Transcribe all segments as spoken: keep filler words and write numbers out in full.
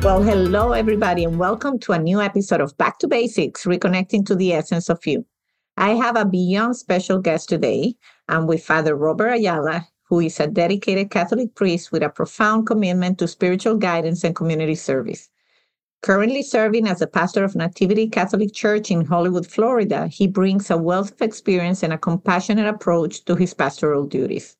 Well, hello, everybody, and welcome to a new episode of Back to Basics, Reconnecting to the Essence of You. I have a beyond special guest today. I'm with Father Robert Ayala, who is a dedicated Catholic priest with a profound commitment to spiritual guidance and community service. Currently serving as the pastor of Nativity Catholic Church in Hollywood, Florida, he brings a wealth of experience and a compassionate approach to his pastoral duties.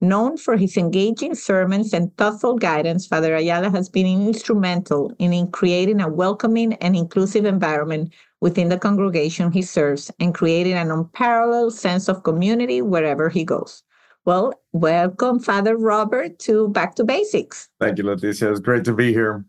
Known for his engaging sermons and thoughtful guidance, Father Ayala has been instrumental in, in creating a welcoming and inclusive environment within the congregation he serves and creating an unparalleled sense of community wherever he goes. Well, welcome, Father Robert, to Back to Basics. Thank you, Leticia. It's great to be here.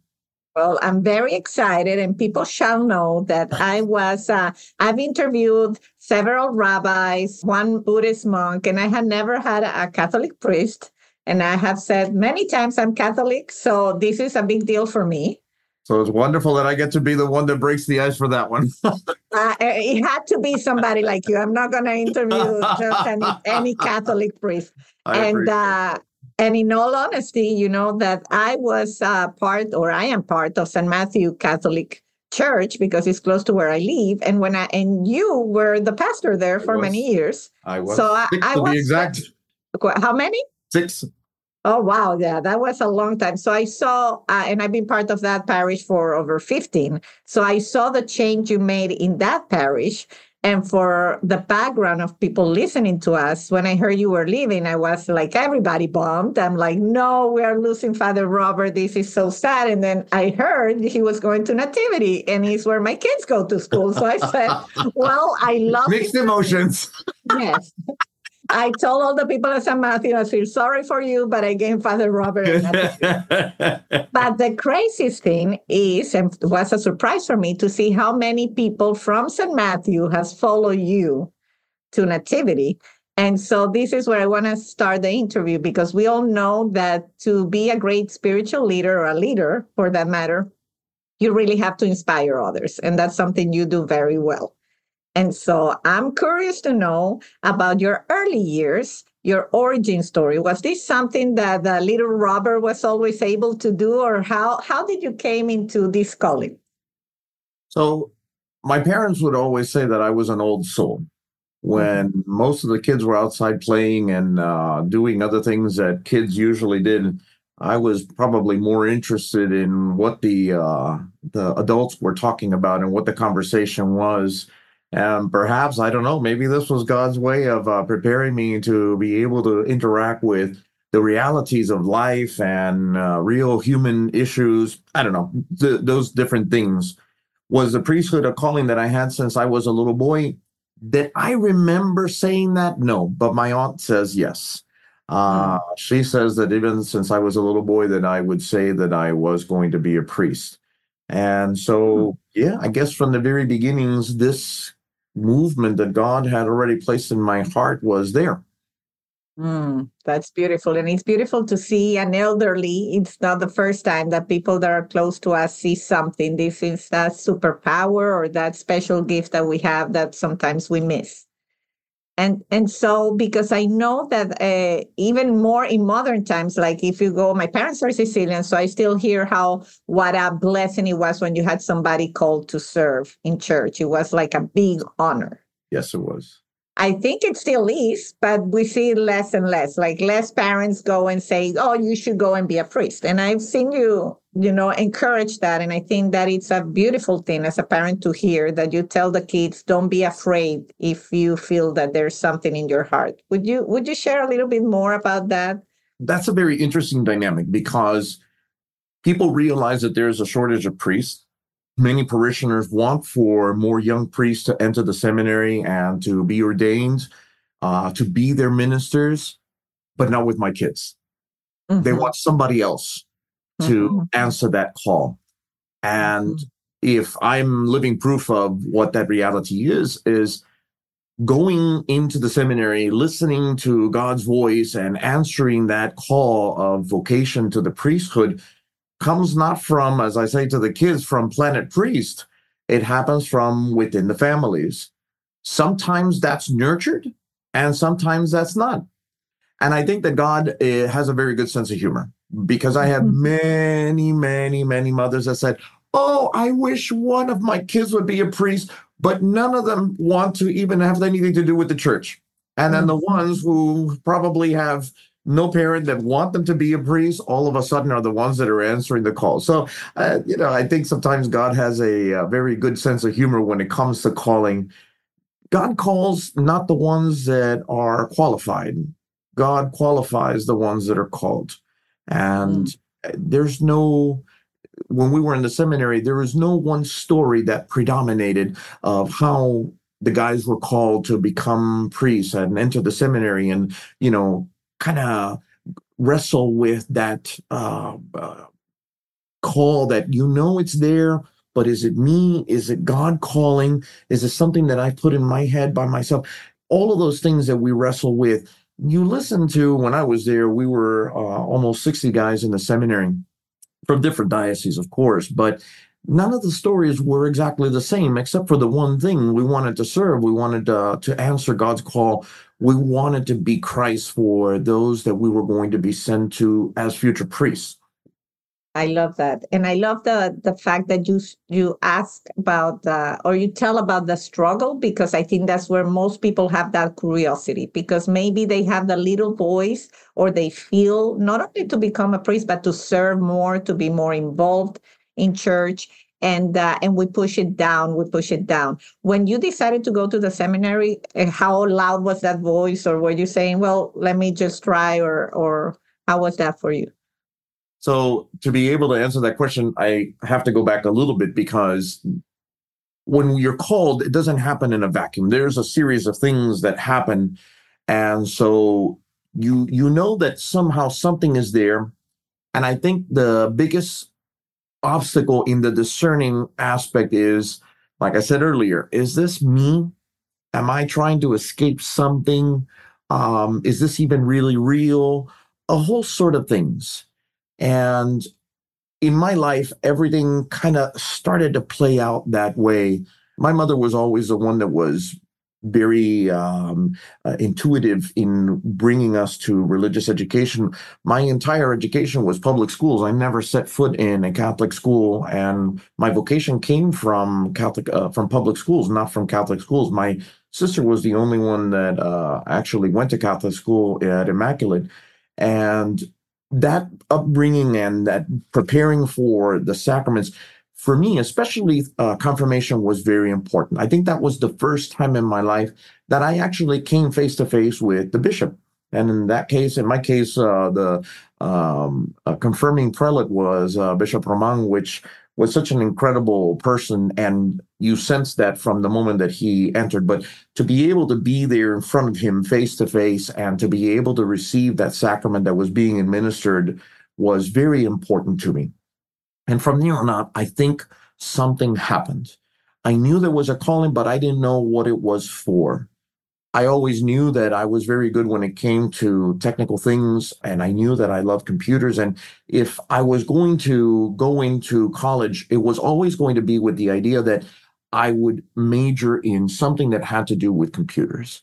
Well, I'm very excited, and people shall know that I was, uh, I've interviewed several rabbis, one Buddhist monk, and I had never had a Catholic priest. And I have said many times I'm Catholic, so this is a big deal for me. So it's wonderful that I get to be the one that breaks the ice for that one. uh, it had to be somebody like you. I'm not going to interview just any, any Catholic priest. I and, uh And in all honesty, you know that I was uh, part, or I am part of Saint Matthew Catholic Church because it's close to where I live. And when I and you were the pastor there for was, many years. I was. So I, I to was be exact. How many? Six. Oh wow! Yeah, that was a long time. So I saw, uh, and I've been part of that parish for over fifteen. So I saw the change you made in that parish. And for the background of people listening to us, when I heard you were leaving, I was like, everybody bummed. I'm like, no, we are losing Father Robert. This is so sad. And then I heard he was going to Nativity, and he's where my kids go to school. So I said, well, I love mixed him. Emotions. Yes. I told all the people at Saint Matthew, I feel sorry for you, but I gave Father Robert. But the craziest thing is, and it was a surprise for me to see how many people from Saint Matthew has followed you to Nativity. And so this is where I want to start the interview, because we all know that to be a great spiritual leader, or a leader for that matter, you really have to inspire others. And that's something you do very well. And so I'm curious to know about your early years, your origin story. Was this something that uh, little Robert was always able to do, or how, how did you came into this calling? So my parents would always say that I was an old soul. When mm-hmm. most of the kids were outside playing and uh, doing other things that kids usually did, I was probably more interested in what the uh, the adults were talking about and what the conversation was. And perhaps, I don't know, maybe this was God's way of uh, preparing me to be able to interact with the realities of life and uh, real human issues. I don't know, th- those different things. Was the priesthood a calling that I had since I was a little boy? Did I remember saying that? No, but my aunt says yes. Uh, mm-hmm. She says that even since I was a little boy that I would say that I was going to be a priest. And so, mm-hmm. yeah, I guess from the very beginnings, this movement that God had already placed in my heart was there. Mm, that's beautiful. And it's beautiful to see an elderly. It's not the first time that people that are close to us see something. This is that superpower or that special gift that we have that sometimes we miss. And and so, because I know that uh, even more in modern times, like if you go, my parents are Sicilian, so I still hear how, what a blessing it was when you had somebody called to serve in church. It was like a big honor. Yes, it was. I think it still is, but we see less and less, like less parents go and say, oh, you should go and be a priest. And I've seen you, you know, encourage that. And I think that it's a beautiful thing as a parent to hear that you tell the kids, don't be afraid if you feel that there's something in your heart. Would you would you share a little bit more about that? That's a very interesting dynamic, because people realize that there's a shortage of priests. Many parishioners want for more young priests to enter the seminary and to be ordained, uh, to be their ministers. but not with my kids. Mm-hmm. They want somebody else to mm-hmm. answer that call. And if I'm living proof of what that reality is, is going into the seminary, listening to God's voice and answering that call of vocation to the priesthood comes not from, as I say to the kids, from Planet Priest. It happens from within the families. Sometimes that's nurtured and sometimes that's not. And I think that God uh, has a very good sense of humor, because I have many, many, many mothers that said, oh, I wish one of my kids would be a priest, but none of them want to even have anything to do with the church. And then the ones who probably have no parent that want them to be a priest, all of a sudden are the ones that are answering the call. So, uh, you know, I think sometimes God has a, a very good sense of humor when it comes to calling. God calls not the ones that are qualified. God qualifies the ones that are called. And there's no, when we were in the seminary, there was no one story that predominated of how the guys were called to become priests and enter the seminary and, you know, kind of wrestle with that uh, uh, call that, you know, it's there, but is it me? Is it God calling? Is it something that I put in my head by myself? All of those things that we wrestle with. You listen to, when I was there, we were uh, almost sixty guys in the seminary from different dioceses, of course, but none of the stories were exactly the same, except for the one thing. We wanted to serve. We wanted uh, to answer God's call. We wanted to be Christ for those that we were going to be sent to as future priests. I love that. And I love the the fact that you you ask about uh, or you tell about the struggle, because I think that's where most people have that curiosity, because maybe they have the little voice or they feel not only to become a priest, but to serve more, to be more involved in church. And uh, and we push it down. We push it down. When you decided to go to the seminary, how loud was that voice? Or were you saying, well, let me just try? Or or how was that for you? So to be able to answer that question, I have to go back a little bit, because when you're called, it doesn't happen in a vacuum. There's a series of things that happen. And so you you know that somehow something is there. And I think the biggest obstacle in the discerning aspect is, like I said earlier, is this me? Am I trying to escape something? Um, is this even really real? A whole sort of things. And in my life, everything kind of started to play out that way. My mother was always the one that was very um, uh, intuitive in bringing us to religious education. My entire education was public schools. I never set foot in a Catholic school, and my vocation came from Catholic uh, from public schools, not from Catholic schools. My sister was the only one that uh, actually went to Catholic school at Immaculate, and that upbringing and that preparing for the sacraments, for me, especially uh, confirmation, was very important. I think that was the first time in my life that I actually came face to face with the bishop. And in that case, in my case, uh, the um, uh, confirming prelate was uh, Bishop Romang, which was such an incredible person. And you sense that from the moment that he entered. But to be able to be there in front of him face to face and to be able to receive that sacrament that was being administered was very important to me. And from there on out, I think something happened. I knew there was a calling, but I didn't know what it was for. I always knew that I was very good when it came to technical things, and I knew that I loved computers. And if I was going to go into college, it was always going to be with the idea that I would major in something that had to do with computers.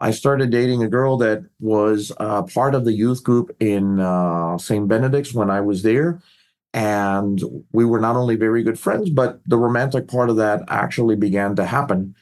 I started dating a girl that was uh, part of the youth group in uh, Saint Benedict's when I was there. And we were not only very good friends, but the romantic part of that actually began to happen.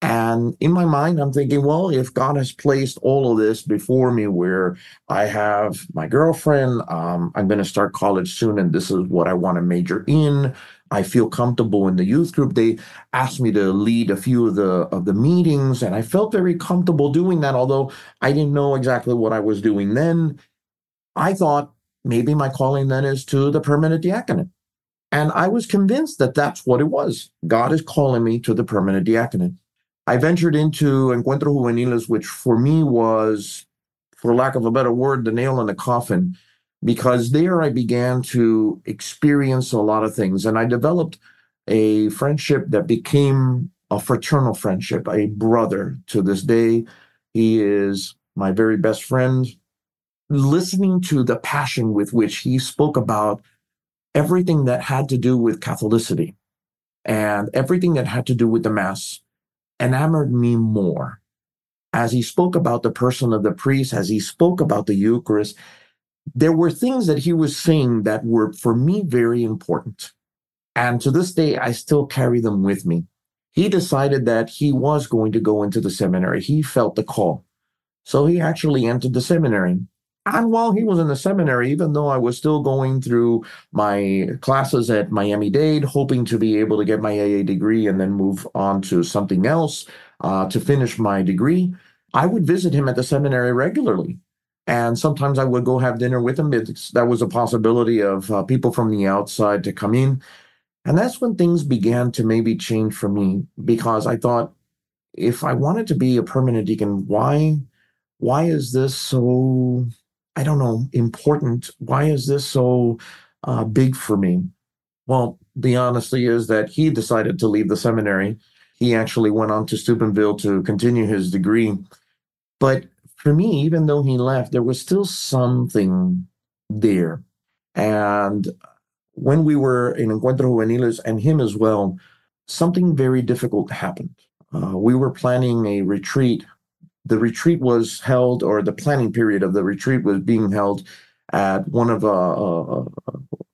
And in my mind, I'm thinking, well, if God has placed all of this before me where I have my girlfriend, um, I'm going to start college soon, and this is what I want to major in. I feel comfortable in the youth group. They asked me to lead a few of the of the meetings, and I felt very comfortable doing that, although I didn't know exactly what I was doing then. I thought maybe my calling then is to the permanent diaconate. And I was convinced that that's what it was. God is calling me to the permanent diaconate. I ventured into Encuentro Juveniles, which for me was for lack of a better word, the nail in the coffin, because there I began to experience a lot of things. And I developed a friendship that became a fraternal friendship, a brother. To this day, he is my very best friend. Listening to the passion with which he spoke about everything that had to do with Catholicity and everything that had to do with the Mass enamored me more. As he spoke about the person of the priest, as he spoke about the Eucharist, there were things that he was saying that were, for me, very important. And to this day, I still carry them with me. He decided that he was going to go into the seminary. He felt the call. So he actually entered the seminary. And while he was in the seminary, even though I was still going through my classes at Miami-Dade, hoping to be able to get my A A degree and then move on to something else uh, to finish my degree, I would visit him at the seminary regularly. And sometimes I would go have dinner with him. It's, that was a possibility of uh, people from the outside to come in. And that's when things began to maybe change for me, because I thought, if I wanted to be a permanent deacon, why, why is this so... I don't know, important? Why is this so uh, big for me? Well, the honesty is that he decided to leave the seminary. He actually went on to Steubenville to continue his degree. But for me, even though he left, there was still something there. And when we were in Encuentro Juveniles, and him as well, something very difficult happened. Uh, we were planning a retreat. The retreat was held, or the planning period of the retreat was being held at one of uh, uh,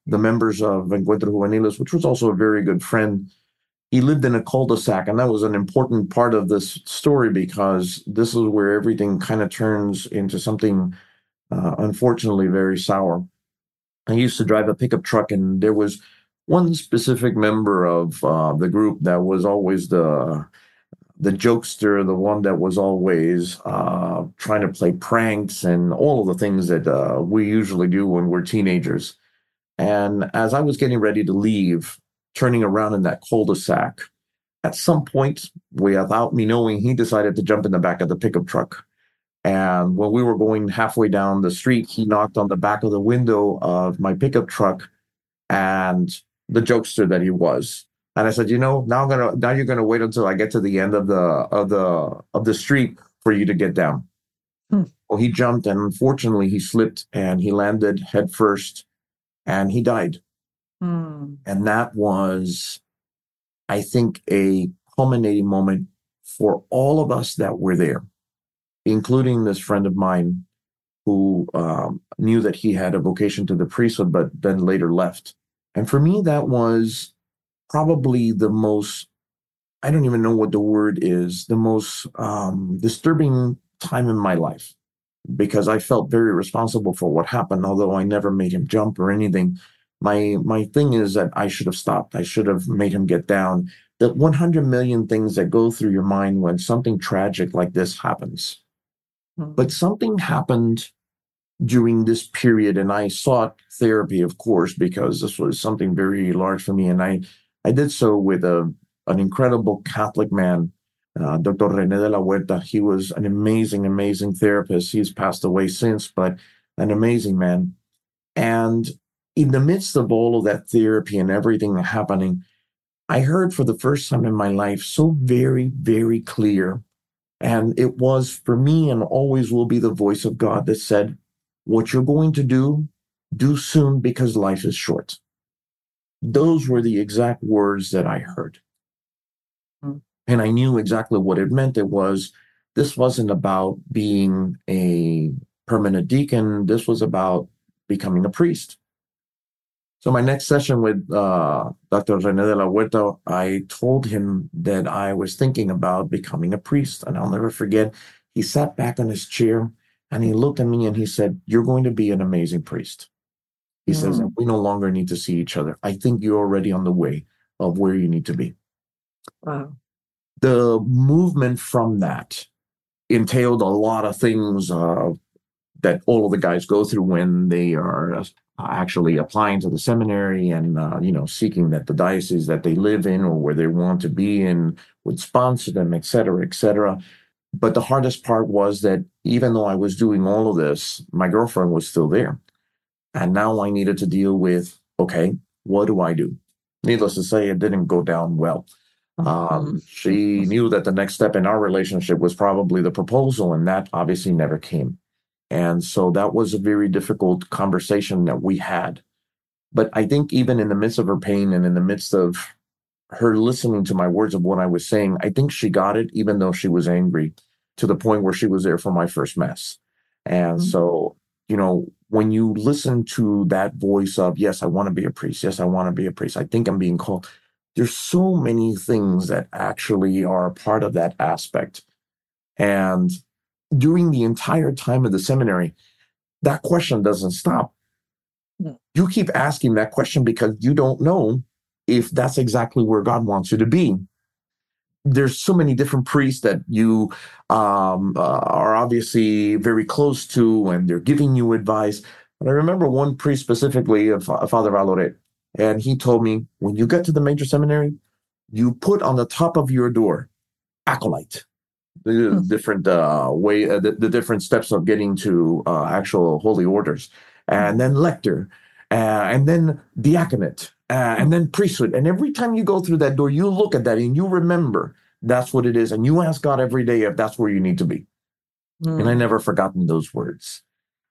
the members of Encuentro Juveniles, which was also a very good friend. He lived in a cul-de-sac, and that was an important part of this story, because this is where everything kind of turns into something, uh, unfortunately, very sour. I used to drive a pickup truck, and there was one specific member of uh, the group that was always the... the jokester, the one that was always uh, trying to play pranks and all of the things that uh, we usually do when we're teenagers. And as I was getting ready to leave, turning around in that cul-de-sac, at some point, without me knowing, he decided to jump in the back of the pickup truck. And when we were going halfway down the street, he knocked on the back of the window of my pickup truck, and the jokester that he was. And I said, you know, now I'm gonna, now you're gonna wait until I get to the end of the of the of the street for you to get down. Hmm. Well, he jumped, and unfortunately, he slipped and he landed head first, and he died. Hmm. And that was, I think, a culminating moment for all of us that were there, including this friend of mine who um, knew that he had a vocation to the priesthood, but then later left. And for me, that was probably the most, I don't even know what the word is, the most um, disturbing time in my life, because I felt very responsible for what happened, although I never made him jump or anything. My my thing is that I should have stopped. I should have made him get down. The one hundred million things that go through your mind when something tragic like this happens. But something happened during this period, and I sought therapy, of course, because this was something very large for me, and I I did so with a, an incredible Catholic man, uh, Doctor René de la Huerta. He was an amazing, amazing therapist. He's passed away since, but an amazing man. And in the midst of all of that therapy and everything happening, I heard for the first time in my life so very, very clear, and it was for me and always will be the voice of God that said, what you're going to do, do soon, because life is short. Those were the exact words that I heard. Mm. And I knew exactly what it meant. It was, this wasn't about being a permanent deacon. This was about becoming a priest. So my next session with uh, Doctor René de la Huerta, I told him that I was thinking about becoming a priest. And I'll never forget, he sat back on his chair and he looked at me and he said, you're going to be an amazing priest. He mm. says, we no longer need to see each other. I think you're already on the way of where you need to be. Wow. The movement from that entailed a lot of things uh, that all of the guys go through when they are actually applying to the seminary and, uh, you know, seeking that the diocese that they live in or where they want to be in would sponsor them, et cetera, et cetera. But the hardest part was that even though I was doing all of this, my girlfriend was still there. And now I needed to deal with, okay, what do I do? Needless to say, it didn't go down well. Um, she knew that the next step in our relationship was probably the proposal, and that obviously never came. And so that was a very difficult conversation that we had. But I think even in the midst of her pain and in the midst of her listening to my words of what I was saying, I think she got it, even though she was angry, to the point where she was there for my first Mass. And mm-hmm. so, you know, when you listen to that voice of, yes, I want to be a priest. Yes, I want to be a priest. I think I'm being called. There's so many things that actually are a part of that aspect. And during the entire time of the seminary, that question doesn't stop. No. You keep asking that question because you don't know if that's exactly where God wants you to be. There's so many different priests that you um, uh, are obviously very close to, and they're giving you advice. And I remember one priest specifically, uh, Father Valoret, and he told me, when you get to the major seminary, you put on the top of your door, acolyte, the hmm. different uh, way, uh, the, the different steps of getting to uh, actual holy orders, and then lector, uh, and then diaconate. Uh, and then priesthood. And every time you go through that door, you look at that and you remember that's what it is. And you ask God every day if that's where you need to be. Mm. And I never forgotten those words.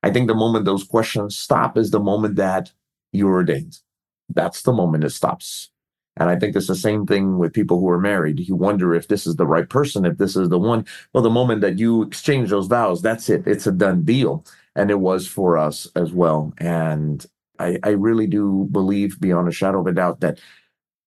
I think the moment those questions stop is the moment that you're ordained. That's the moment it stops. And I think it's the same thing with people who are married. You wonder if this is the right person, if this is the one. Well, the moment that you exchange those vows, that's it. It's a done deal. And it was for us as well. And I, I really do believe beyond a shadow of a doubt that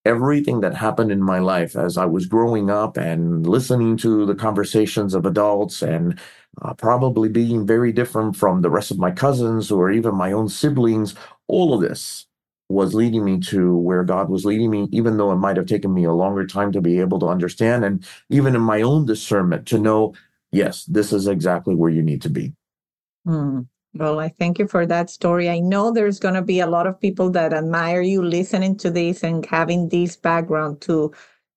everything that happened in my life as I was growing up and listening to the conversations of adults and uh, probably being very different from the rest of my cousins or even my own siblings, all of this was leading me to where God was leading me, even though it might have taken me a longer time to be able to understand. And even in my own discernment to know, yes, this is exactly where you need to be. Mm. Well, I thank you for that story. I know there's going to be a lot of people that admire you listening to this and having this background to,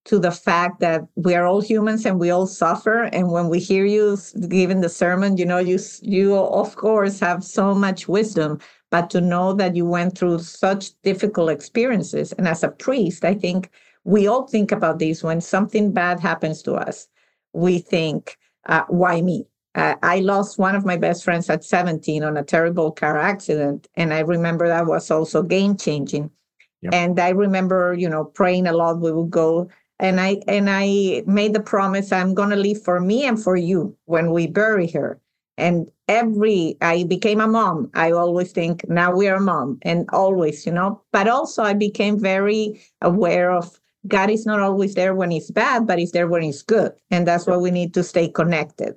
to the fact that we are all humans and we all suffer. And when we hear you giving the sermon, you know, you, you of course have so much wisdom, but to know that you went through such difficult experiences. And as a priest, I think we all think about this when something bad happens to us. We think, uh, why me? Uh, I lost one of my best friends at seventeen on a terrible car accident. And I remember that was also game changing. Yep. And I remember, you know, praying a lot. We would go. And I and I made the promise, I'm going to live for me and for you when we bury her. And every, I became a mom. I always think now we are a mom and always, you know. But also I became very aware of God is not always there when it's bad, but it's there when it's good. And that's yep. why we need to stay connected.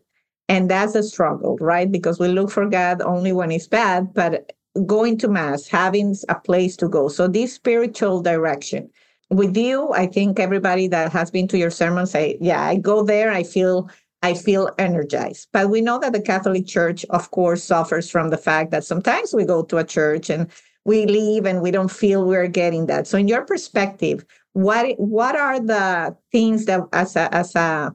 And that's a struggle, right? Because we look for God only when it's bad, but going to Mass, having a place to go. So this spiritual direction. With you, I think everybody that has been to your sermon say, yeah, I go there, I feel I feel energized. But we know that the Catholic Church, of course, suffers from the fact that sometimes we go to a church and we leave and we don't feel we're getting that. So in your perspective, what what are the things that as a as a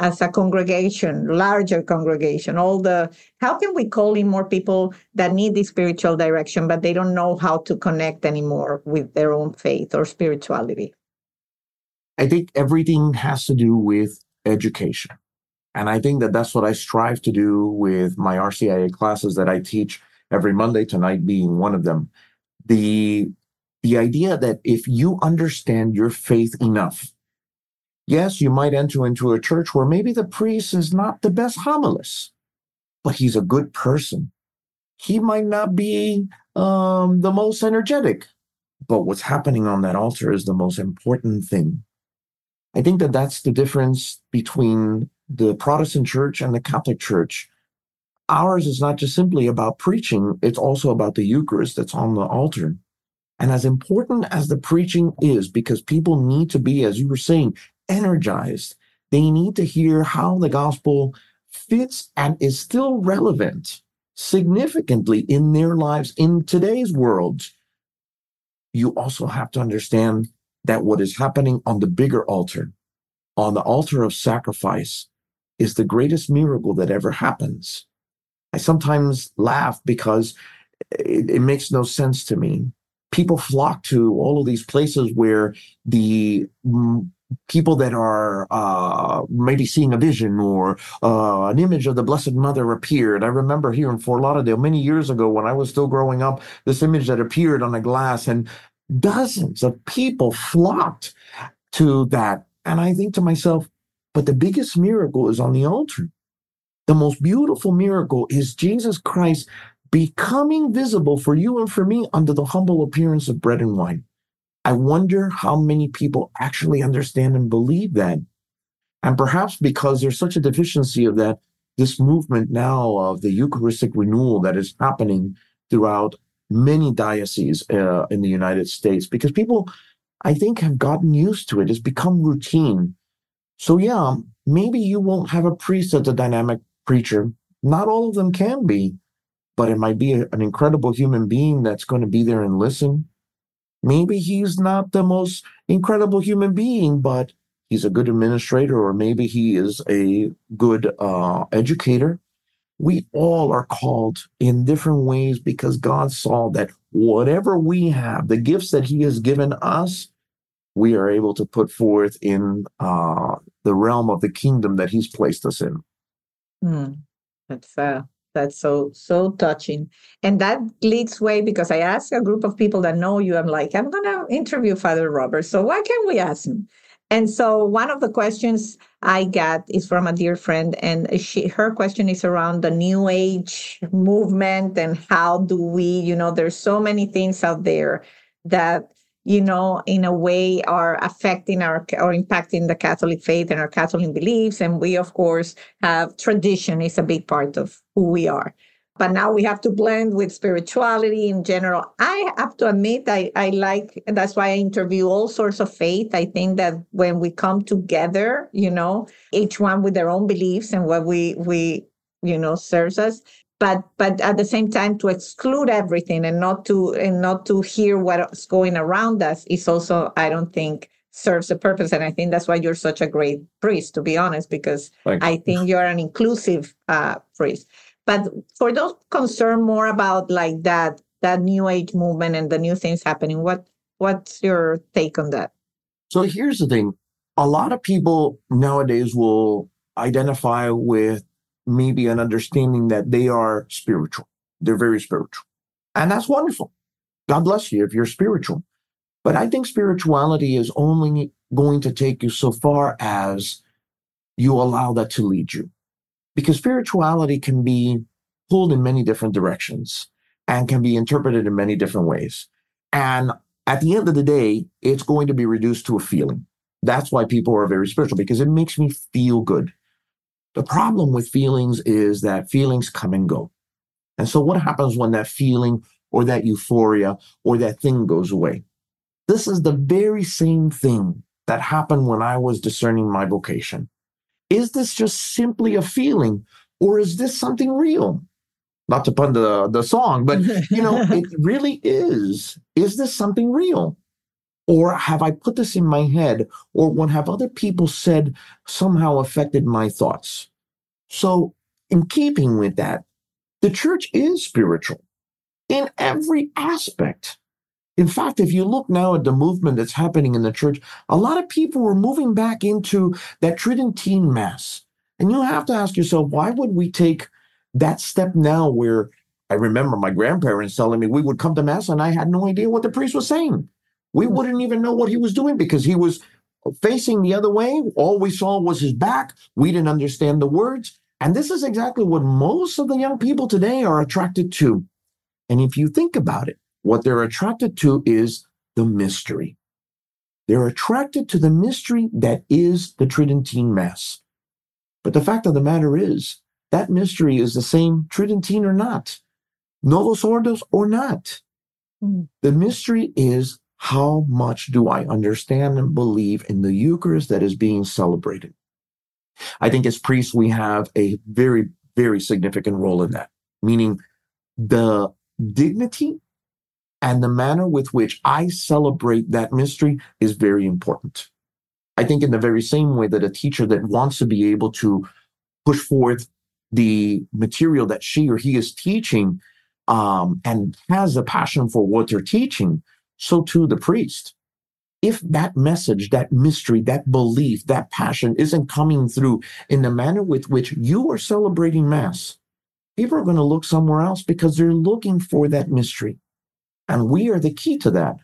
as a congregation, larger congregation, all the, how can we call in more people that need the spiritual direction, but they don't know how to connect anymore with their own faith or spirituality? I think everything has to do with education. And I think that that's what I strive to do with my R C I A classes that I teach every Monday, tonight being one of them. The, the idea that if you understand your faith enough, yes, you might enter into a church where maybe the priest is not the best homilist, but he's a good person. He might not be um, the most energetic, but what's happening on that altar is the most important thing. I think that that's the difference between the Protestant church and the Catholic church. Ours is not just simply about preaching. It's also about the Eucharist that's on the altar. And as important as the preaching is, because people need to be, as you were saying, energized. They need to hear how the gospel fits and is still relevant significantly in their lives in today's world. You also have to understand that what is happening on the bigger altar, on the altar of sacrifice, is the greatest miracle that ever happens. I sometimes laugh because it, it makes no sense to me. People flock to all of these places where the m- people that are uh, maybe seeing a vision or uh, an image of the Blessed Mother appeared. I remember here in Fort Lauderdale many years ago when I was still growing up, this image that appeared on a glass, and dozens of people flocked to that. And I think to myself, but the biggest miracle is on the altar. The most beautiful miracle is Jesus Christ becoming visible for you and for me under the humble appearance of bread and wine. I wonder how many people actually understand and believe that. And perhaps because there's such a deficiency of that, this movement now of the Eucharistic renewal that is happening throughout many dioceses uh, in the United States, because people, I think, have gotten used to it. It's become routine. So yeah, maybe you won't have a priest that's a dynamic preacher. Not all of them can be, but it might be a, an incredible human being that's going to be there and listen. Maybe he's not the most incredible human being, but he's a good administrator, or maybe he is a good uh, educator. We all are called in different ways because God saw that whatever we have, the gifts that he has given us, we are able to put forth in uh, the realm of the kingdom that he's placed us in. Mm, that's uh, that's so, so touching. And that leads way, because I asked a group of people that know you, I'm like, I'm going to interview Father Robert, so why can't we ask him? And so one of the questions I got is from a dear friend, and she, her question is around the New Age movement and how do we, you know, there's so many things out there that, you know, in a way are affecting our or impacting the Catholic faith and our Catholic beliefs. And we, of course, have tradition is a big part of who we are. But now we have to blend with spirituality in general. I have to admit, I, I like, and that's why I interview all sorts of faith. I think that when we come together, you know, each one with their own beliefs and what we, we you know, serves us. But but at the same time, to exclude everything and not to and not to hear what's going around us is also, I don't think, serves a purpose. And I think that's why you're such a great priest, to be honest, because Thanks. I think you're an inclusive uh, priest. But for those concerned more about like that, that New Age movement and the new things happening, what what's your take on that? So here's the thing. A lot of people nowadays will identify with maybe an understanding that they are spiritual. They're very spiritual. And that's wonderful. God bless you if you're spiritual. But I think spirituality is only going to take you so far as you allow that to lead you. Because spirituality can be pulled in many different directions and can be interpreted in many different ways. And at the end of the day, it's going to be reduced to a feeling. That's why people are very spiritual, because it makes me feel good. The problem with feelings is that feelings come and go. And so what happens when that feeling or that euphoria or that thing goes away? This is the very same thing that happened when I was discerning my vocation. Is this just simply a feeling, or is this something real? Not to pun the, the song, but, you know, it really is. Is this something real? Or have I put this in my head? Or what have other people said somehow affected my thoughts? So in keeping with that, the church is spiritual in every aspect. In fact, if you look now at the movement that's happening in the church, a lot of people are moving back into that Tridentine Mass. And you have to ask yourself, why would we take that step now, where I remember my grandparents telling me we would come to Mass and I had no idea what the priest was saying. We wouldn't even know what he was doing because he was facing the other way. All we saw was his back. We didn't understand the words. And this is exactly what most of the young people today are attracted to. And if you think about it, what they're attracted to is the mystery. They're attracted to the mystery that is the Tridentine Mass. But the fact of the matter is, that mystery is the same, Tridentine or not, Novus Ordo or not. The mystery is, how much do I understand and believe in the Eucharist that is being celebrated? I think as priests, we have a very, very significant role in that, meaning the dignity and the manner with which I celebrate that mystery is very important. I think in the very same way that a teacher that wants to be able to push forth the material that she or he is teaching um, and has a passion for what they're teaching, so too the priest. If that message, that mystery, that belief, that passion isn't coming through in the manner with which you are celebrating Mass, people are going to look somewhere else because they're looking for that mystery. And we are the key to that.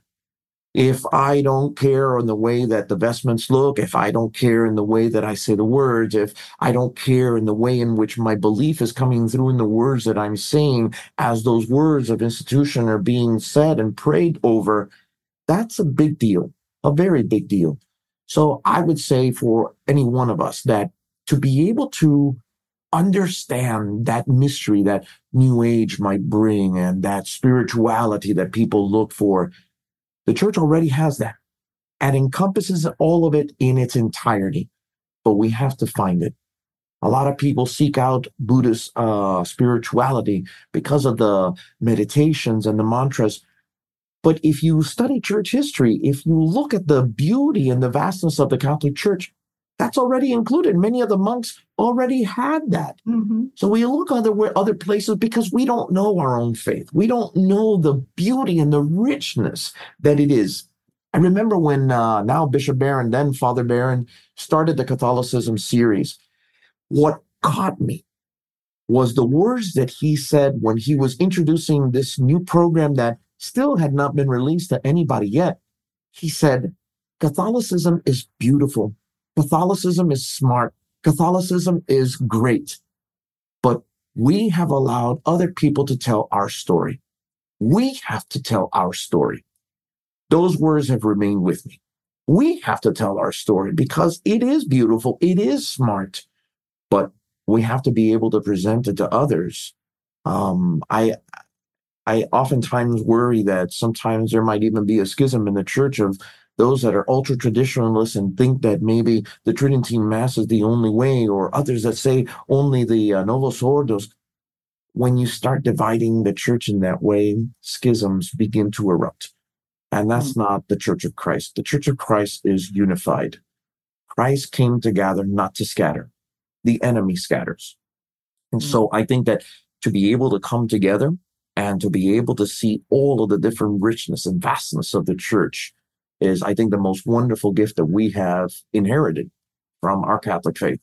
If I don't care on the way that the vestments look, if I don't care in the way that I say the words, if I don't care in the way in which my belief is coming through in the words that I'm saying as those words of institution are being said and prayed over, that's a big deal, a very big deal. So I would say for any one of us that to be able to understand that mystery that New Age might bring and that spirituality that people look for, the church already has that and encompasses all of it in its entirety, but we have to find it. A lot of people seek out Buddhist uh, spirituality because of the meditations and the mantras. But if you study church history, if you look at the beauty and the vastness of the Catholic Church, that's already included. Many of the monks already had that. Mm-hmm. So we look other other places because we don't know our own faith. We don't know the beauty and the richness that it is. I remember when uh, now Bishop Barron, then Father Barron, started the Catholicism series. What caught me was the words that he said when he was introducing this new program that still had not been released to anybody yet. He said, Catholicism is beautiful. Catholicism is smart. Catholicism is great. But we have allowed other people to tell our story. We have to tell our story. Those words have remained with me. We have to tell our story because it is beautiful. It is smart. But we have to be able to present it to others. Um, I, I oftentimes worry that sometimes there might even be a schism in the church of those that are ultra-traditionalists and think that maybe the Tridentine Mass is the only way, or others that say only the uh, Novus Ordo. When you start dividing the church in that way, schisms begin to erupt. And that's not the Church of Christ. The Church of Christ is unified. Christ came to gather, not to scatter. The enemy scatters. And so I think that to be able to come together and to be able to see all of the different richness and vastness of the church is, I think, the most wonderful gift that we have inherited from our Catholic faith.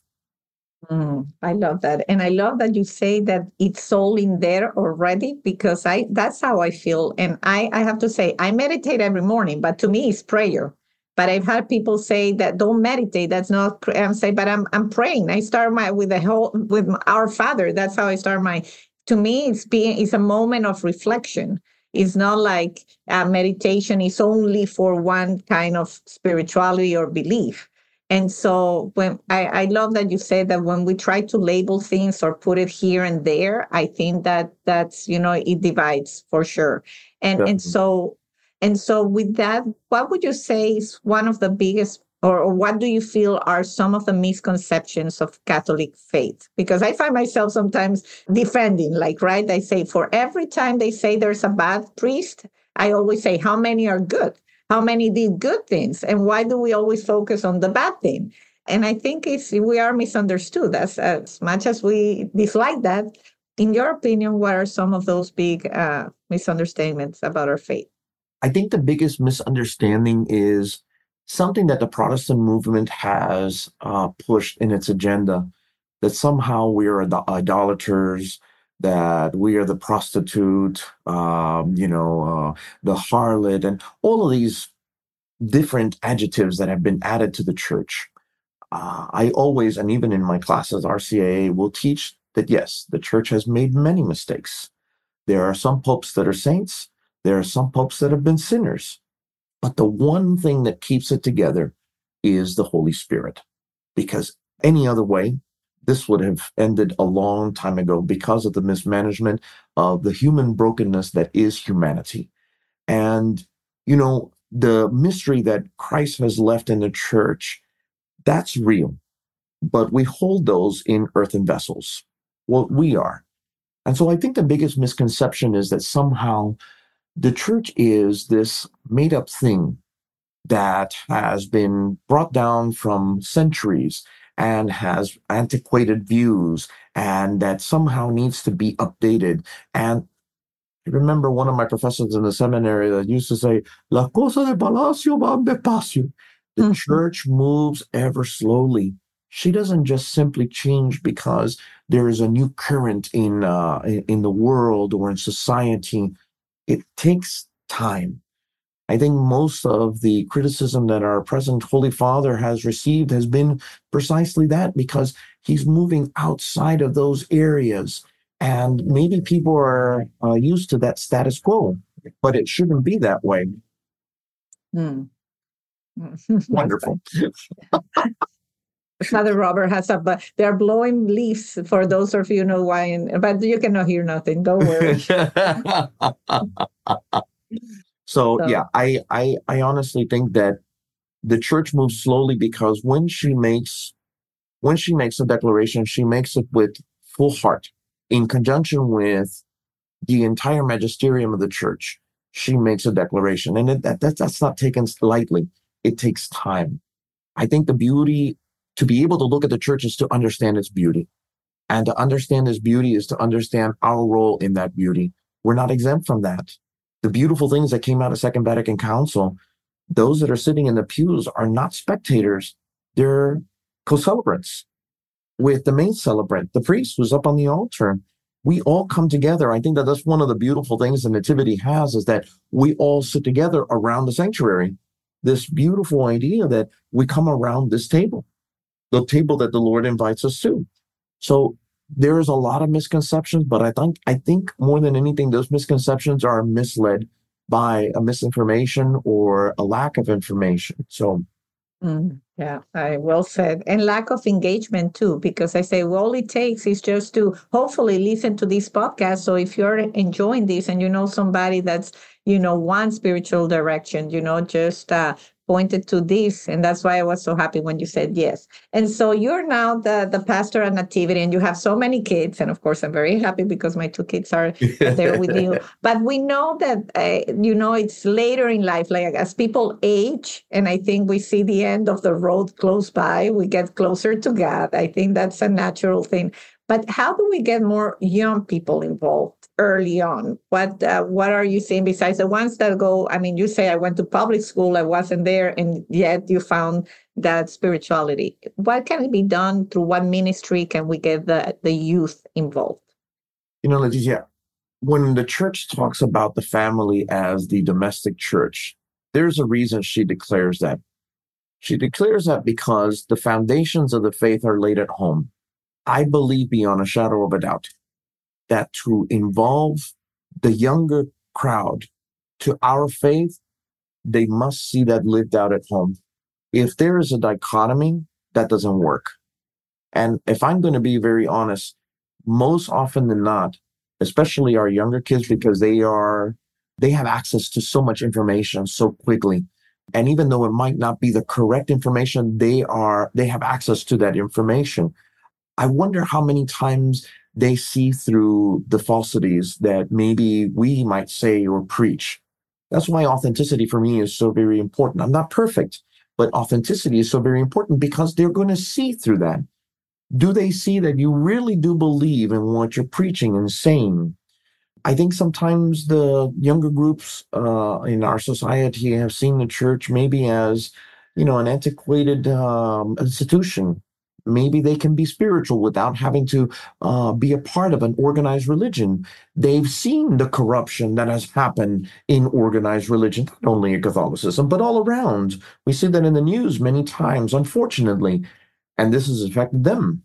Mm, I love that. And I love that you say that it's all in there already, because I that's how I feel. And I, I have to say, I meditate every morning, but to me, it's prayer. But I've had people say that don't meditate. That's not, I'm saying, but I'm I'm praying. I start my with the whole, with our Father. That's how I start my, to me, it's being, it's a moment of reflection. It's not like uh, meditation is only for one kind of spirituality or belief. And so when I, I love that you said that when we try to label things or put it here and there, I think that that's, you know, it divides for sure. And Definitely. and so and so with that, what would you say is one of the biggest or, or what do you feel are some of the misconceptions of Catholic faith? Because I find myself sometimes defending, like, right, I say for every time they say there's a bad priest, I always say, how many are good? How many did good things? And why do we always focus on the bad thing? And I think it's, we are misunderstood as, as much as we dislike that. In your opinion, what are some of those big uh, misunderstandings about our faith? I think the biggest misunderstanding is something that the Protestant movement has uh, pushed in its agenda, that somehow we are idol- idolaters, that we are the prostitute, um, you know, uh, the harlot, and all of these different adjectives that have been added to the church. Uh, I always, and even in my classes, R C I A will teach that, yes, the church has made many mistakes. There are some popes that are saints. There are some popes that have been sinners. But the one thing that keeps it together is the Holy Spirit, because any other way, this would have ended a long time ago because of the mismanagement of the human brokenness that is humanity. And, you know, the mystery that Christ has left in the church, that's real. But we hold those in earthen vessels, what we are. And so I think the biggest misconception is that somehow the church is this made-up thing that has been brought down from centuries and has antiquated views and that somehow needs to be updated. And I remember one of my professors in the seminary that used to say, La cosa de palacio va despacio. The mm-hmm. church moves ever slowly. She doesn't just simply change because there is a new current in uh, in the world or in society. It takes time. I think most of the criticism that our present Holy Father has received has been precisely that, because he's moving outside of those areas. And maybe people are uh, used to that status quo, but it shouldn't be that way. Hmm. Wonderful. Father Robert has a, but they're blowing leaves for those of you who know why, and, but you cannot hear nothing. Don't worry. so, so, yeah, I, I, I honestly think that the church moves slowly because when she makes, when she makes a declaration, she makes it with full heart in conjunction with the entire magisterium of the church. She makes a declaration, and it, that, that that's not taken lightly. It takes time. I think the beauty. To be able to look at the church is to understand its beauty. And to understand this beauty is to understand our role in that beauty. We're not exempt from that. The beautiful things that came out of Second Vatican Council, those that are sitting in the pews are not spectators. They're co-celebrants with the main celebrant, the priest who's up on the altar. We all come together. I think that that's one of the beautiful things the Nativity has, is that we all sit together around the sanctuary. This beautiful idea that we come around this table. The table that the Lord invites us to. So there is a lot of misconceptions, but I think I think more than anything, those misconceptions are misled by a misinformation or a lack of information. So, mm, yeah, I well said, and lack of engagement too, because I say well, all it takes is just to hopefully listen to this podcast. So if you're enjoying this and you know somebody that's you know one spiritual direction, you know just. Uh, pointed to this, and that's why I was so happy when you said yes. And so you're now the, the pastor at Nativity, and you have so many kids, and of course I'm very happy because my two kids are there with you. But we know that, uh, you know, it's later in life, like as people age, and I think we see the end of the road close by, we get closer to God. I think that's a natural thing. But how do we get more young people involved early on? What uh, what are you seeing besides the ones that go, I mean, you say I went to public school, I wasn't there, and yet you found that spirituality. What can be done through what ministry can we get the, the youth involved? You know, Leticia, when the church talks about the family as the domestic church, there's a reason she declares that. She declares that because the foundations of the faith are laid at home. I believe beyond a shadow of a doubt that to involve the younger crowd to our faith, they must see that lived out at home. If there is a dichotomy, that doesn't work. And if I'm going to be very honest, most often than not, especially our younger kids, because they are, they have access to so much information so quickly. And even though it might not be the correct information, they are, they have access to that information. I wonder how many times they see through the falsities that maybe we might say or preach. That's why authenticity for me is so very important. I'm not perfect, but authenticity is so very important because they're going to see through that. Do they see that you really do believe in what you're preaching and saying? I think sometimes the younger groups uh, in our society have seen the church maybe as, you know, an antiquated um, institution. Maybe they can be spiritual without having to uh, be a part of an organized religion. They've seen the corruption that has happened in organized religion, not only in Catholicism, but all around. We see that in the news many times, unfortunately, and this has affected them.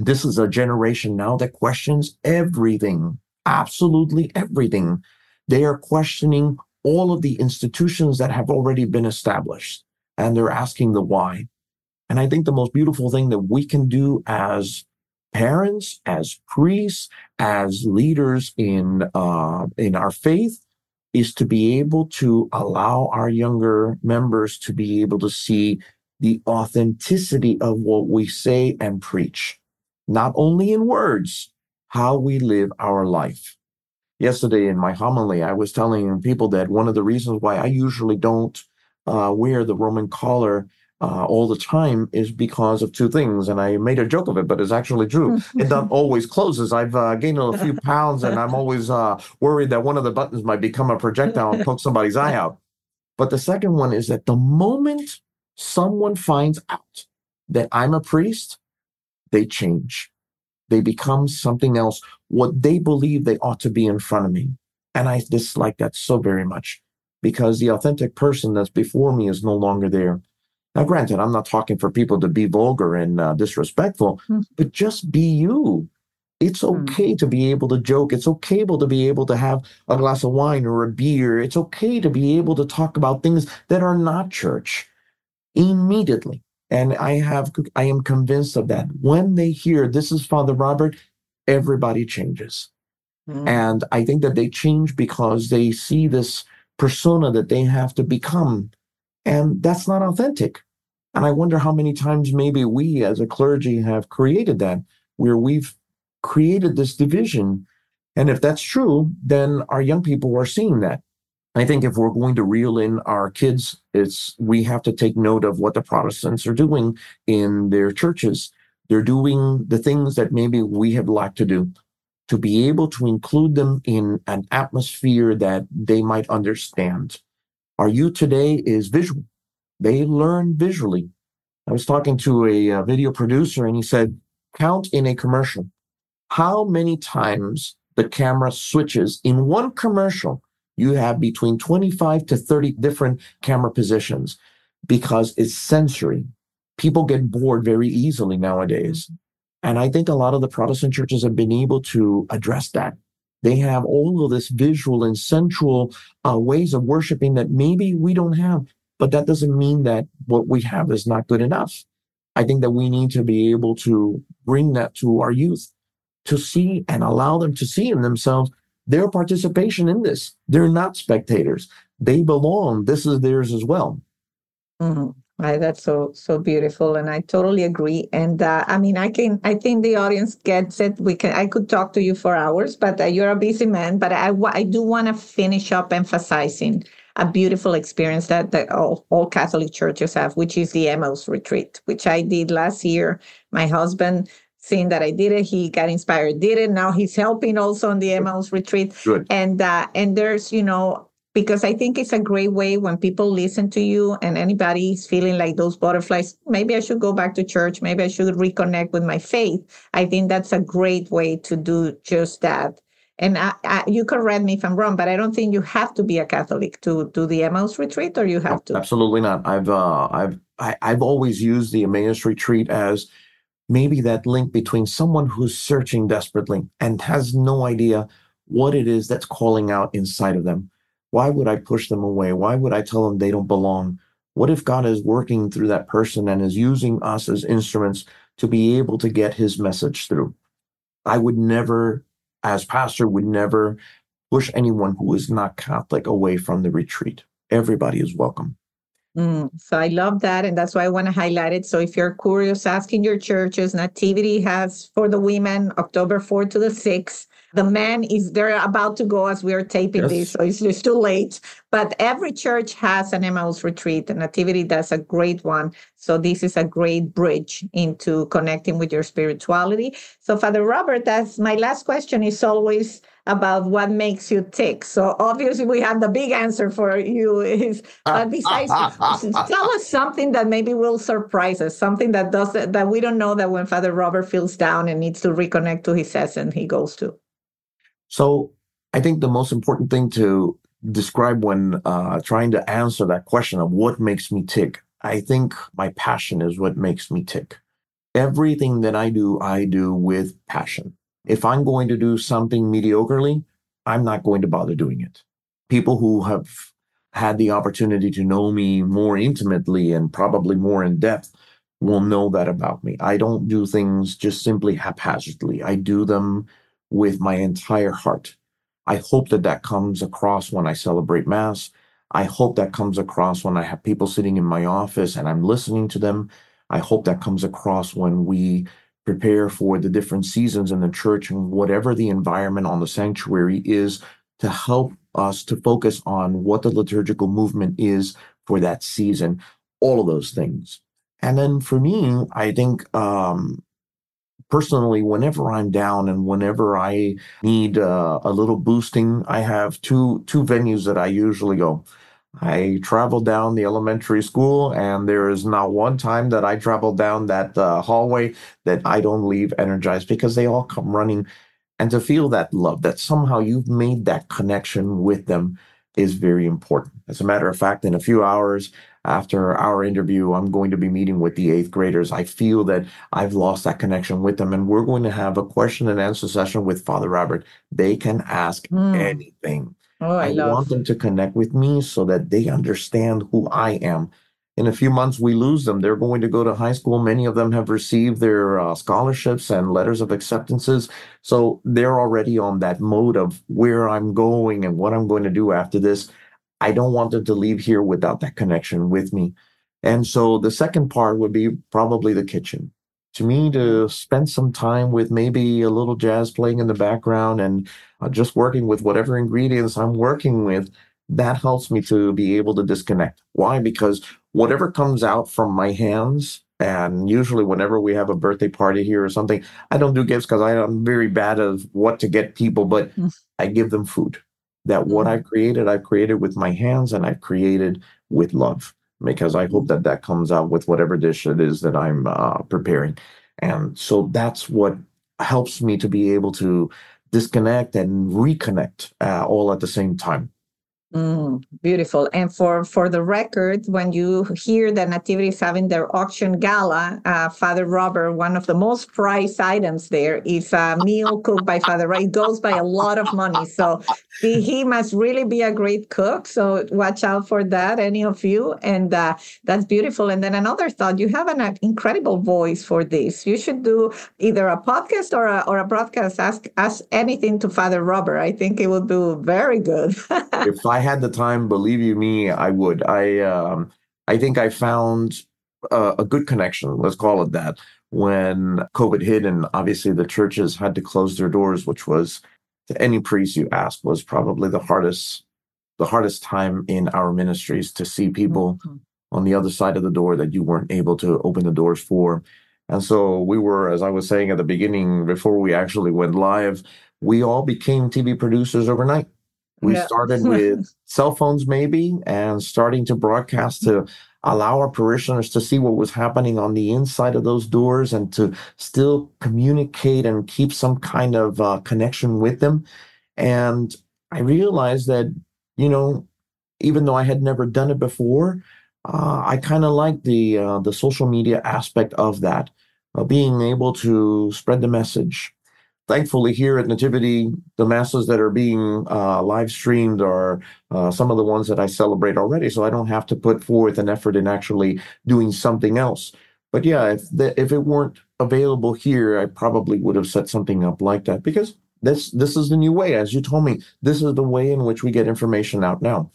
This is a generation now that questions everything, absolutely everything. They are questioning all of the institutions that have already been established, and they're asking the why. And I think the most beautiful thing that we can do as parents, as priests, as leaders in uh, in our faith is to be able to allow our younger members to be able to see the authenticity of what we say and preach, not only in words, how we live our life. Yesterday in my homily, I was telling people that one of the reasons why I usually don't uh, wear the Roman collar uh, all the time is because of two things. And I made a joke of it, but it's actually true. It not always closes. I've uh, gained a few pounds, and I'm always uh, worried that one of the buttons might become a projectile and poke somebody's eye out. But the second one is that the moment someone finds out that I'm a priest, they change. They become something else, what they believe they ought to be in front of me. And I dislike that so very much, because the authentic person that's before me is no longer there. Now, granted, I'm not talking for people to be vulgar and uh, disrespectful, mm-hmm. but just be you. It's okay mm-hmm. to be able to joke. It's okay to be able to have a glass of wine or a beer. It's okay to be able to talk about things that are not church immediately. And I have, I am convinced of that. When they hear, this is Father Robert, everybody changes. Mm. And I think that they change because they see this persona that they have to become. And that's not authentic. And I wonder how many times maybe we as a clergy have created that, where we've created this division. And if that's true, then our young people are seeing that. I think if we're going to reel in our kids, it's we have to take note of what the Protestants are doing in their churches. They're doing the things that maybe we have lacked to do, to be able to include them in an atmosphere that they might understand. Our youth today is visual. They learn visually. I was talking to a, a video producer, and he said, count in a commercial how many times the camera switches. In one commercial, you have between twenty-five to thirty different camera positions, because it's sensory. People get bored very easily nowadays. And I think a lot of the Protestant churches have been able to address that. They have all of this visual and sensual uh, ways of worshiping that maybe we don't have, but that doesn't mean that what we have is not good enough. I think that we need to be able to bring that to our youth, to see and allow them to see in themselves their participation in this. They're not spectators. They belong. This is theirs as well. Mm-hmm. Right, that's so so beautiful, and I totally agree. And uh, I mean, I can I think the audience gets it. We can I could talk to you for hours, but uh, you're a busy man. But I I do want to finish up emphasizing a beautiful experience that, that all, all Catholic churches have, which is the Emmaus retreat, which I did last year. My husband, seeing that I did it, he got inspired, did it. Now he's helping also on the Emmaus retreat. Good. And uh, and there's you know. Because I think it's a great way when people listen to you and anybody is feeling like those butterflies, maybe I should go back to church, maybe I should reconnect with my faith. I think that's a great way to do just that. And I, I, you correct me if I'm wrong, but I don't think you have to be a Catholic to do the Emmaus retreat, or you have no, to? Absolutely not. I've uh, I've I, I've always used the Emmaus retreat as maybe that link between someone who's searching desperately and has no idea what it is that's calling out inside of them. Why would I push them away? Why would I tell them they don't belong? What if God is working through that person and is using us as instruments to be able to get his message through? I would never, as pastor, would never push anyone who is not Catholic away from the retreat. Everybody is welcome. Mm, so I love that. And that's why I want to highlight it. So if you're curious, asking your churches, Nativity has for the women, October fourth to the sixth. The men is they're about to go as we are taping yes. this, so it's, it's too late. But every church has an Emmaus retreat, and Nativity does a great one. So this is a great bridge into connecting with your spirituality. So Father Robert, that's my last question is always about what makes you tick. So obviously we have the big answer for you. Is, but besides, tell us something that maybe will surprise us, something that does that we don't know that when Father Robert feels down and needs to reconnect to his essence, he goes to. So I think the most important thing to describe when uh, trying to answer that question of what makes me tick, I think my passion is what makes me tick. Everything that I do, I do with passion. If I'm going to do something mediocrely, I'm not going to bother doing it. People who have had the opportunity to know me more intimately and probably more in depth will know that about me. I don't do things just simply haphazardly. I do them with my entire heart. I hope that that comes across when I celebrate Mass. I hope that comes across when I have people sitting in my office and I'm listening to them. I hope that comes across when we prepare for the different seasons in the church and whatever the environment on the sanctuary is, to help us to focus on what the liturgical movement is for that season. All of those things. And then for me, I think um, personally, whenever I'm down and whenever I need uh, a little boosting, I have two two venues that I usually go. I travel down the elementary school, and there is not one time that I travel down that uh, hallway that I don't leave energized, because they all come running. And to feel that love, that somehow you've made that connection with them, is very important. As a matter of fact, in a few hours after our interview, I'm going to be meeting with the eighth graders. I feel that I've lost that connection with them, and we're going to have a question and answer session with Father Robert. They can ask mm. anything. Oh, I, I love. want them to connect with me so that they understand who I am. In a few months, we lose them. They're going to go to high school. Many of them have received their uh, scholarships and letters of acceptances. So they're already on that mode of where I'm going and what I'm going to do after this. I don't want them to leave here without that connection with me. And so the second part would be probably the kitchen. To me, to spend some time with maybe a little jazz playing in the background and uh, just working with whatever ingredients I'm working with, that helps me to be able to disconnect. Why? Because whatever comes out from my hands, and usually whenever we have a birthday party here or something, I don't do gifts because I'm very bad at what to get people, but mm. I give them food. That what I've created, I've created with my hands, and I've created with love, because I hope that that comes out with whatever dish it is that I'm uh, preparing. And so that's what helps me to be able to disconnect and reconnect uh, all at the same time. Mm, beautiful. And for, for the record, when you hear that Nativity is having their auction gala, uh, Father Robert, one of the most prized items there is a meal cooked by Father Robert. It goes by a lot of money. So he, he must really be a great cook. So watch out for that, any of you. And uh, that's beautiful. And then another thought, you have an uh, incredible voice for this. You should do either a podcast or a, or a broadcast. Ask, ask anything to Father Robert. I think it will do very good. If I I had the time, believe you me, I would. I um, I think I found a, a good connection, let's call it that, when COVID hit and obviously the churches had to close their doors, which was, to any priest you asked, was probably the hardest, the hardest time in our ministries, to see people mm-hmm. on the other side of the door that you weren't able to open the doors for. And so we were, as I was saying at the beginning, before we actually went live, we all became T V producers overnight. We yeah. started with cell phones, maybe, and starting to broadcast to allow our parishioners to see what was happening on the inside of those doors and to still communicate and keep some kind of uh, connection with them. And I realized that, you know, even though I had never done it before, uh, I kind of liked the, uh, the social media aspect of that, of being able to spread the message. Thankfully, here at Nativity, the masses that are being uh, live streamed are uh, some of the ones that I celebrate already, so I don't have to put forth an effort in actually doing something else. But yeah, if the, if it weren't available here, I probably would have set something up like that, because this this is the new way. As you told me, this is the way in which we get information out now.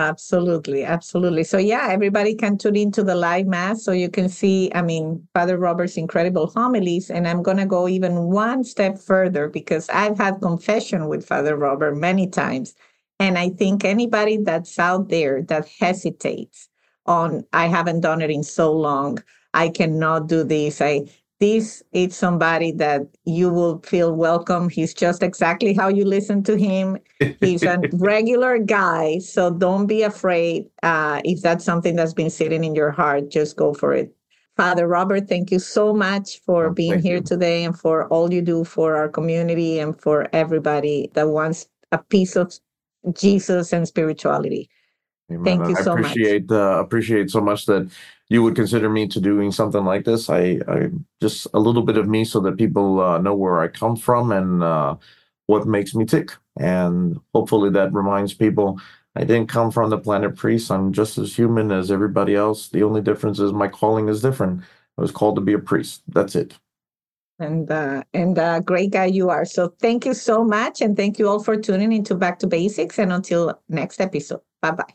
Absolutely. Absolutely. So, yeah, everybody can tune into the live mass so you can see, I mean, Father Robert's incredible homilies. And I'm going to go even one step further, because I've had confession with Father Robert many times. And I think anybody that's out there that hesitates on, I haven't done it in so long, I cannot do this, I This is somebody that you will feel welcome. He's just exactly how you listen to him. He's a regular guy. So don't be afraid. Uh, if that's something that's been sitting in your heart, just go for it. Father Robert, thank you so much for being thank here you. today, and for all you do for our community and for everybody that wants a piece of Jesus and spirituality. Amen. Thank you I so appreciate, much. I uh, appreciate so much that you would consider me to doing something like this. I, I just a little bit of me so that people uh, know where I come from and uh, what makes me tick. And hopefully that reminds people I didn't come from the planet priest. I'm just as human as everybody else. The only difference is my calling is different. I was called to be a priest. That's it. And uh, and uh, great guy you are. So thank you so much. And thank you all for tuning into Back to Basics. And until next episode, bye-bye.